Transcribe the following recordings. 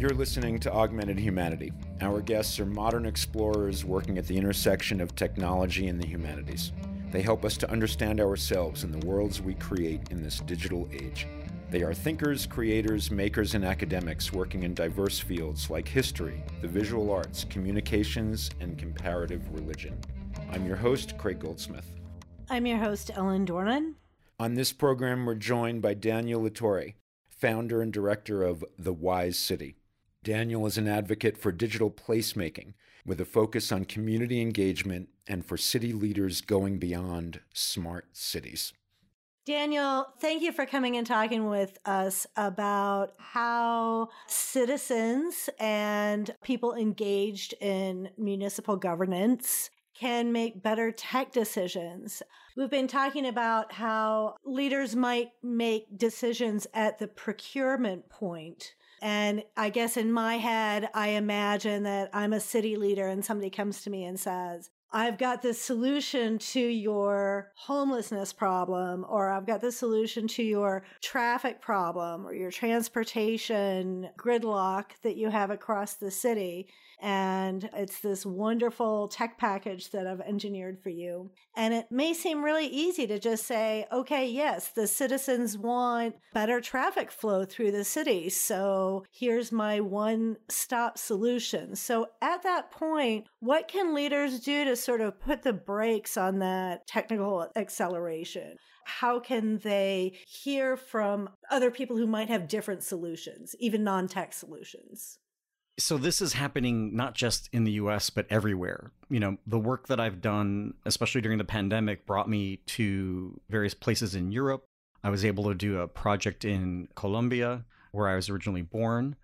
You're listening to Augmented Humanity. Our guests are modern explorers working at the intersection of technology and the humanities. They help us to understand ourselves and the worlds we create in this digital age. They are thinkers, creators, makers, and academics working in diverse fields like history, the visual arts, communications, and comparative religion. I'm your host, Craig Goldsmith. I'm your host, Ellen Dornan. On this program, we're joined by Daniel Latorre, founder and director of The Wise City. Daniel is an advocate for digital placemaking with a focus on community engagement and for city leaders going beyond smart cities. Daniel, thank you for coming and talking with us about how citizens and people engaged in municipal governance can make better tech decisions. We've been talking about how leaders might make decisions at the procurement point. And I guess in my head, I imagine that I'm a city leader and somebody comes to me and says, I've got the solution to your homelessness problem, or I've got the solution to your traffic problem or your transportation gridlock that you have across the city. And it's this wonderful tech package that I've engineered for you. And it may seem really easy to just say, okay, yes, the citizens want better traffic flow through the city. So here's my one-stop solution. So at that point, what can leaders do to sort of put the brakes on that technical acceleration? How can they hear from other people who might have different solutions, even non-tech solutions? So this is happening not just in the US, but everywhere. You know, the work that I've done, especially during the pandemic, brought me to various places in Europe. I was able to do a project in Colombia, where I was originally born,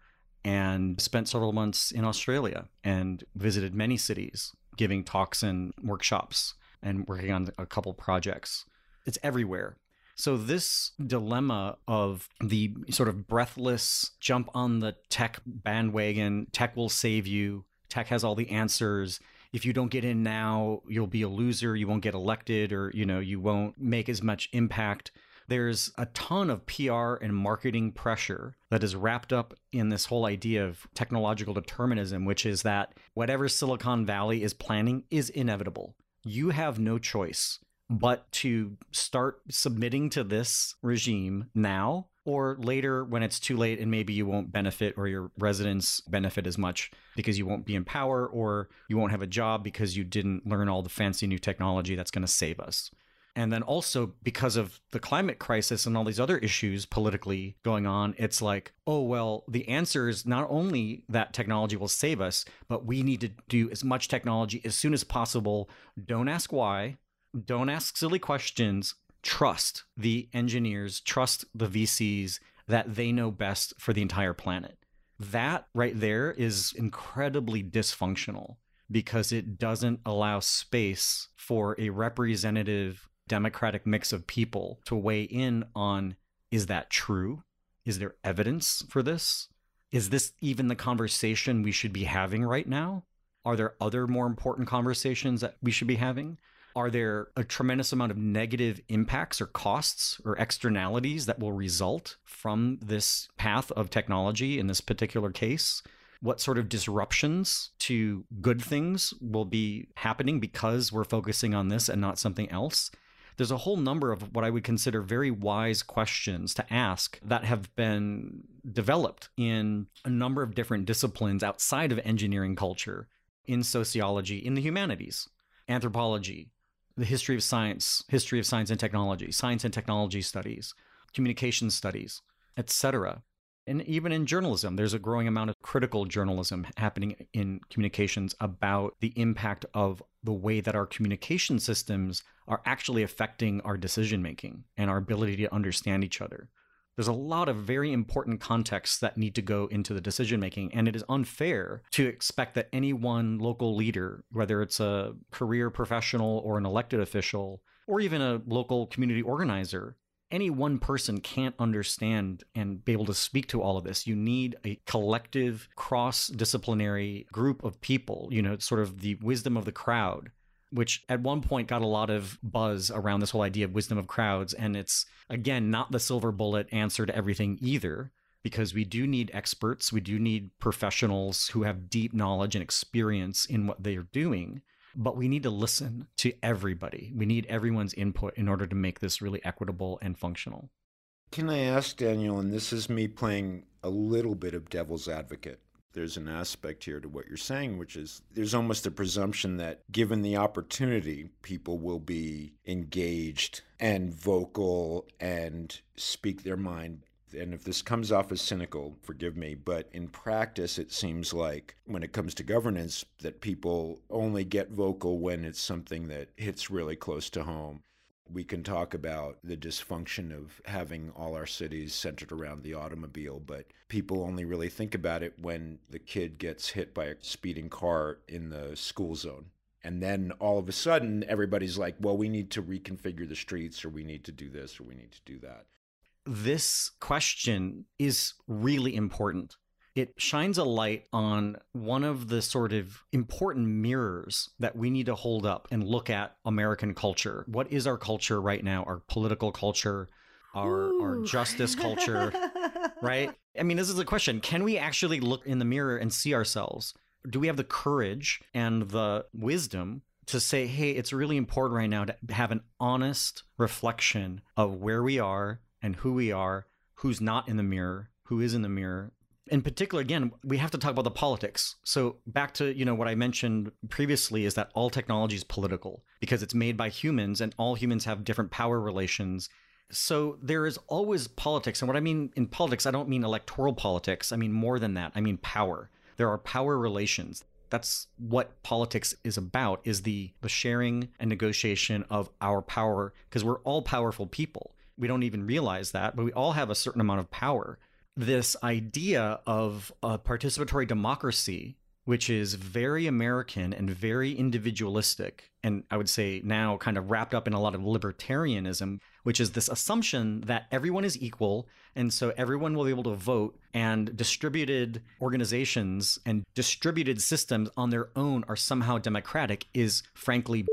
and spent several months in Australia and visited many cities, giving talks and workshops and working on a couple projects. It's everywhere. So this dilemma of the sort of breathless jump on the tech bandwagon, tech will save you, tech has all the answers. If you don't get in now, you'll be a loser, you won't get elected, or you won't make as much impact. There's a ton of PR and marketing pressure that is wrapped up in this whole idea of technological determinism, which is that whatever Silicon Valley is planning is inevitable. You have no choice but to start submitting to this regime now or later when it's too late and maybe you won't benefit or your residents benefit as much because you won't be in power or you won't have a job because you didn't learn all the fancy new technology that's going to save us. And then also because of the climate crisis and all these other issues politically going on, it's like, oh, well, the answer is not only that technology will save us, but we need to do as much technology as soon as possible. Don't ask why. Don't ask silly questions. Trust the engineers, trust the VCs that they know best for the entire planet. That right there is incredibly dysfunctional because it doesn't allow space for a representative democratic mix of people to weigh in on, is that true? Is there evidence for this? Is this even the conversation we should be having right now? Are there other more important conversations that we should be having? Are there a tremendous amount of negative impacts or costs or externalities that will result from this path of technology in this particular case? What sort of disruptions to good things will be happening because we're focusing on this and not something else? There's a whole number of what I would consider very wise questions to ask that have been developed in a number of different disciplines outside of engineering culture, in sociology, in the humanities, anthropology, the history of science and technology studies, communication studies, etc. And even in journalism, there's a growing amount of critical journalism happening in communications about the impact of the way that our communication systems are actually affecting our decision-making and our ability to understand each other. There's a lot of very important contexts that need to go into the decision-making, and it is unfair to expect that any one local leader, whether it's a career professional or an elected official, or even a local community organizer, any one person can't understand and be able to speak to all of this. You need a collective, cross-disciplinary group of people, sort of the wisdom of the crowd, which at one point got a lot of buzz around this whole idea of wisdom of crowds. And it's, again, not the silver bullet answer to everything either. because we do need experts, we do need professionals who have deep knowledge and experience in what they are doing, but we need to listen to everybody. We need everyone's input in order to make this really equitable and functional. Can I ask, Daniel, and this is me playing a little bit of devil's advocate. There's an aspect here to what you're saying, which is there's almost a presumption that given the opportunity, people will be engaged and vocal and speak their mind. And if this comes off as cynical, forgive me, but in practice, it seems like when it comes to governance, that people only get vocal when it's something that hits really close to home. We can talk about the dysfunction of having all our cities centered around the automobile, but people only really think about it when the kid gets hit by a speeding car in the school zone. And then all of a sudden, everybody's like, well, we need to reconfigure the streets, or we need to do this, or we need to do that. This question is really important. It shines a light on one of the sort of important mirrors that we need to hold up and look at American culture. What is our culture right now? Our political culture, our justice culture, right? I mean, this is the question. Can we actually look in the mirror and see ourselves? Do we have the courage and the wisdom to say, hey, it's really important right now to have an honest reflection of where we are and who we are, who's not in the mirror, who is in the mirror? In particular, again, we have to talk about the politics. So back to, what I mentioned previously is that all technology is political because it's made by humans and all humans have different power relations. So there is always politics. And what I mean in politics, I don't mean electoral politics. I mean more than that. I mean power. There are power relations. That's what politics is about, is the sharing and negotiation of our power, because we're all powerful people. We don't even realize that, but we all have a certain amount of power. This idea of a participatory democracy, which is very American and very individualistic, and I would say now kind of wrapped up in a lot of libertarianism, which is this assumption that everyone is equal, and so everyone will be able to vote, and distributed organizations and distributed systems on their own are somehow democratic, is frankly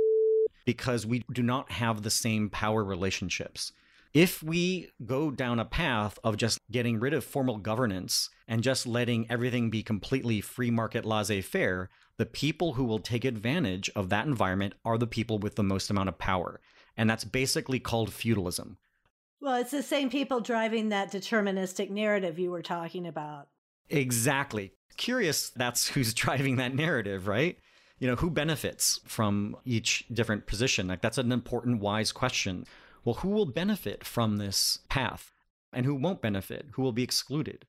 because we do not have the same power relationships. If we go down a path of just getting rid of formal governance and just letting everything be completely free market laissez-faire, the people who will take advantage of that environment are the people with the most amount of power. And that's basically called feudalism. Well, it's the same people driving that deterministic narrative you were talking about. Exactly. Curious, that's who's driving that narrative, right? Who benefits from each different position? Like, that's an important, wise question. Well, who will benefit from this path and who won't benefit, who will be excluded?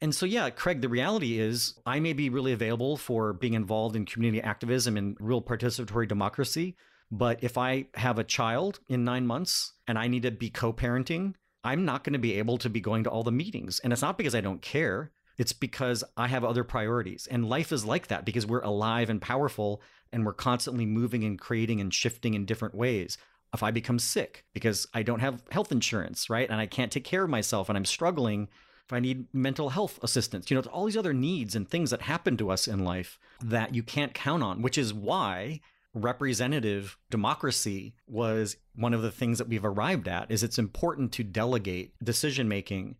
And so, yeah, Craig, the reality is I may be really available for being involved in community activism and real participatory democracy. But if I have a child in 9 months and I need to be co-parenting, I'm not going to be able to be going to all the meetings. And it's not because I don't care. It's because I have other priorities. And life is like that because we're alive and powerful and we're constantly moving and creating and shifting in different ways. If I become sick because I don't have health insurance, right? And I can't take care of myself and I'm struggling, if I need mental health assistance, it's all these other needs and things that happen to us in life that you can't count on, which is why representative democracy was one of the things that we've arrived at, is it's important to delegate decision-making.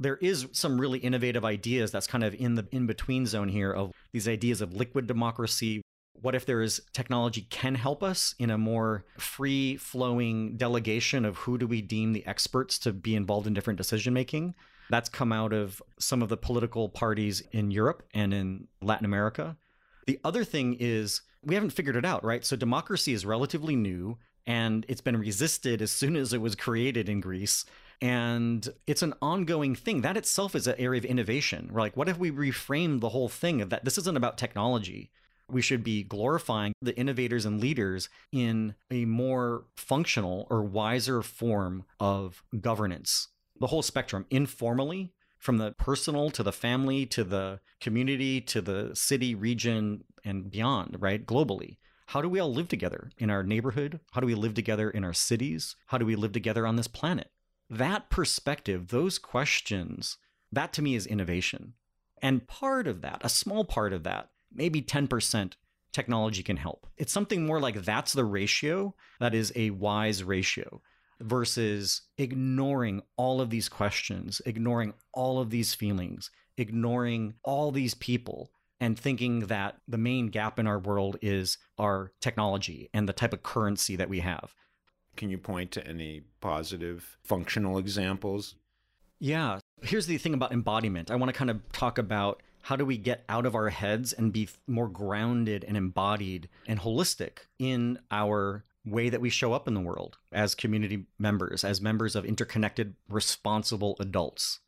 There is some really innovative ideas that's kind of in the in-between zone here of these ideas of liquid democracy. What if there is technology can help us in a more free-flowing delegation of who do we deem the experts to be involved in different decision-making? That's come out of some of the political parties in Europe and in Latin America. The other thing is we haven't figured it out, right? So democracy is relatively new, and it's been resisted as soon as it was created in Greece. And it's an ongoing thing. That itself is an area of innovation. We're like, what if we reframe the whole thing of that? This isn't about technology. We should be glorifying the innovators and leaders in a more functional or wiser form of governance. The whole spectrum, informally, from the personal to the family, to the community, to the city, region, and beyond, right? Globally. How do we all live together in our neighborhood? How do we live together in our cities? How do we live together on this planet? That perspective, those questions, that to me is innovation. And part of that, a small part of that, maybe 10% technology can help. It's something more like that's the ratio that is a wise ratio. versus ignoring all of these questions, ignoring all of these feelings, ignoring all these people, and thinking that the main gap in our world is our technology and the type of currency that we have. Can you point to any positive functional examples? Yeah. Here's the thing about embodiment. I want to kind of talk about how do we get out of our heads and be more grounded and embodied and holistic in our way that we show up in the world as community members, as members of interconnected, responsible adults.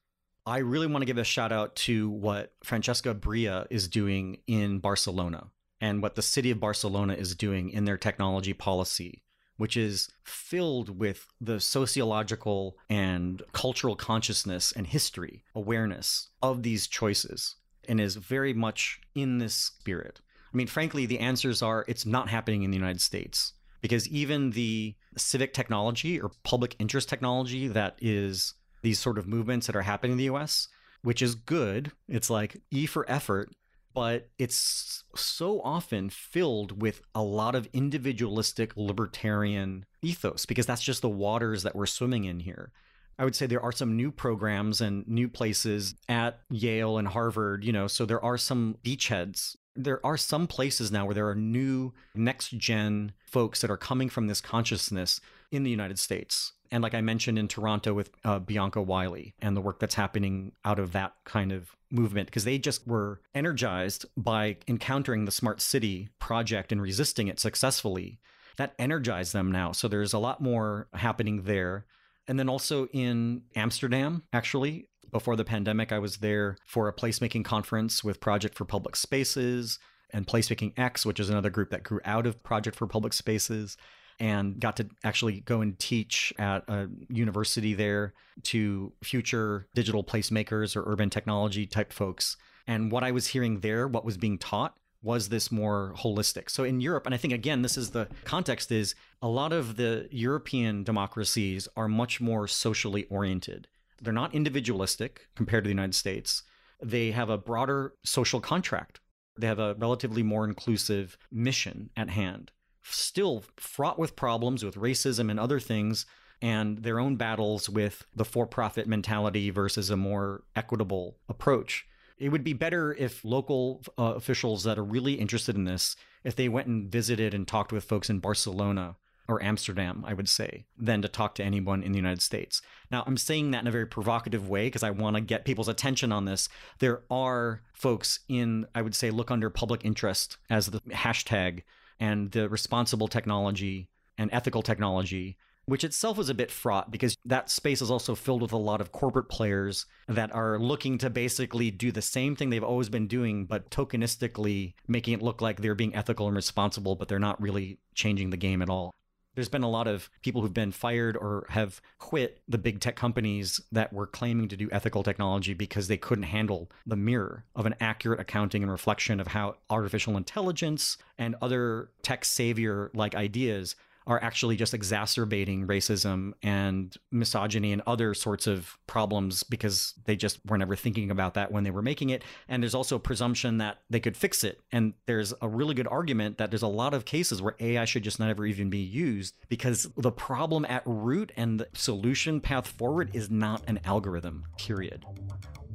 I really want to give a shout out to what Francesca Bria is doing in Barcelona and what the city of Barcelona is doing in their technology policy, which is filled with the sociological and cultural consciousness and history awareness of these choices and is very much in this spirit. I mean, frankly, the answers are it's not happening in the United States because even the civic technology or public interest technology that is these sort of movements that are happening in the US, which is good. It's like E for effort, but it's so often filled with a lot of individualistic libertarian ethos because that's just the waters that we're swimming in here. I would say there are some new programs and new places at Yale and Harvard, so there are some beachheads. There are some places now where there are new next-gen folks that are coming from this consciousness in the United States. And like I mentioned in Toronto with Bianca Wiley and the work that's happening out of that kind of movement, because they just were energized by encountering the Smart City project and resisting it successfully. That energized them now. So there's a lot more happening there. And then also in Amsterdam, actually, before the pandemic, I was there for a placemaking conference with Project for Public Spaces and Placemaking X, which is another group that grew out of Project for Public Spaces, and got to actually go and teach at a university there to future digital placemakers or urban technology type folks. And what I was hearing there, what was being taught, was this more holistic. So in Europe, and I think, again, this is the context, is a lot of the European democracies are much more socially oriented. They're not individualistic compared to the United States. They have a broader social contract. They have a relatively more inclusive mission at hand, still fraught with problems with racism and other things, and their own battles with the for-profit mentality versus a more equitable approach. It would be better if local officials that are really interested in this, if they went and visited and talked with folks in Barcelona or Amsterdam, I would say, than to talk to anyone in the United States. Now, I'm saying that in a very provocative way because I want to get people's attention on this. There are folks in, I would say, look under public interest as the hashtag and the responsible technology and ethical technology, which itself is a bit fraught because that space is also filled with a lot of corporate players that are looking to basically do the same thing they've always been doing, but tokenistically making it look like they're being ethical and responsible, but they're not really changing the game at all. There's been a lot of people who've been fired or have quit the big tech companies that were claiming to do ethical technology because they couldn't handle the mirror of an accurate accounting and reflection of how artificial intelligence and other tech savior-like ideas are actually just exacerbating racism and misogyny and other sorts of problems because they just were never thinking about that when they were making it. And there's also a presumption that they could fix it. And there's a really good argument that there's a lot of cases where AI should just never even be used because the problem at root and the solution path forward is not an algorithm, period.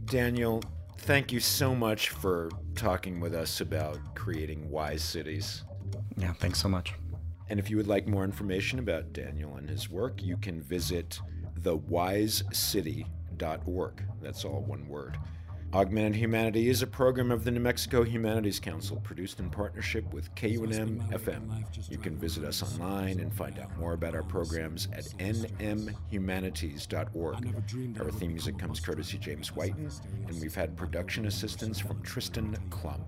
Daniel, thank you so much for talking with us about creating wise cities. Yeah, thanks so much. And if you would like more information about Daniel and his work, you can visit thewisecity.org. That's all one word. Augmented Humanity is a program of the New Mexico Humanities Council produced in partnership with KUNM-FM. You can visit us online and find out more about our programs at nmhumanities.org. Our theme music comes courtesy James Whiten, and we've had production assistance from Tristan Klump.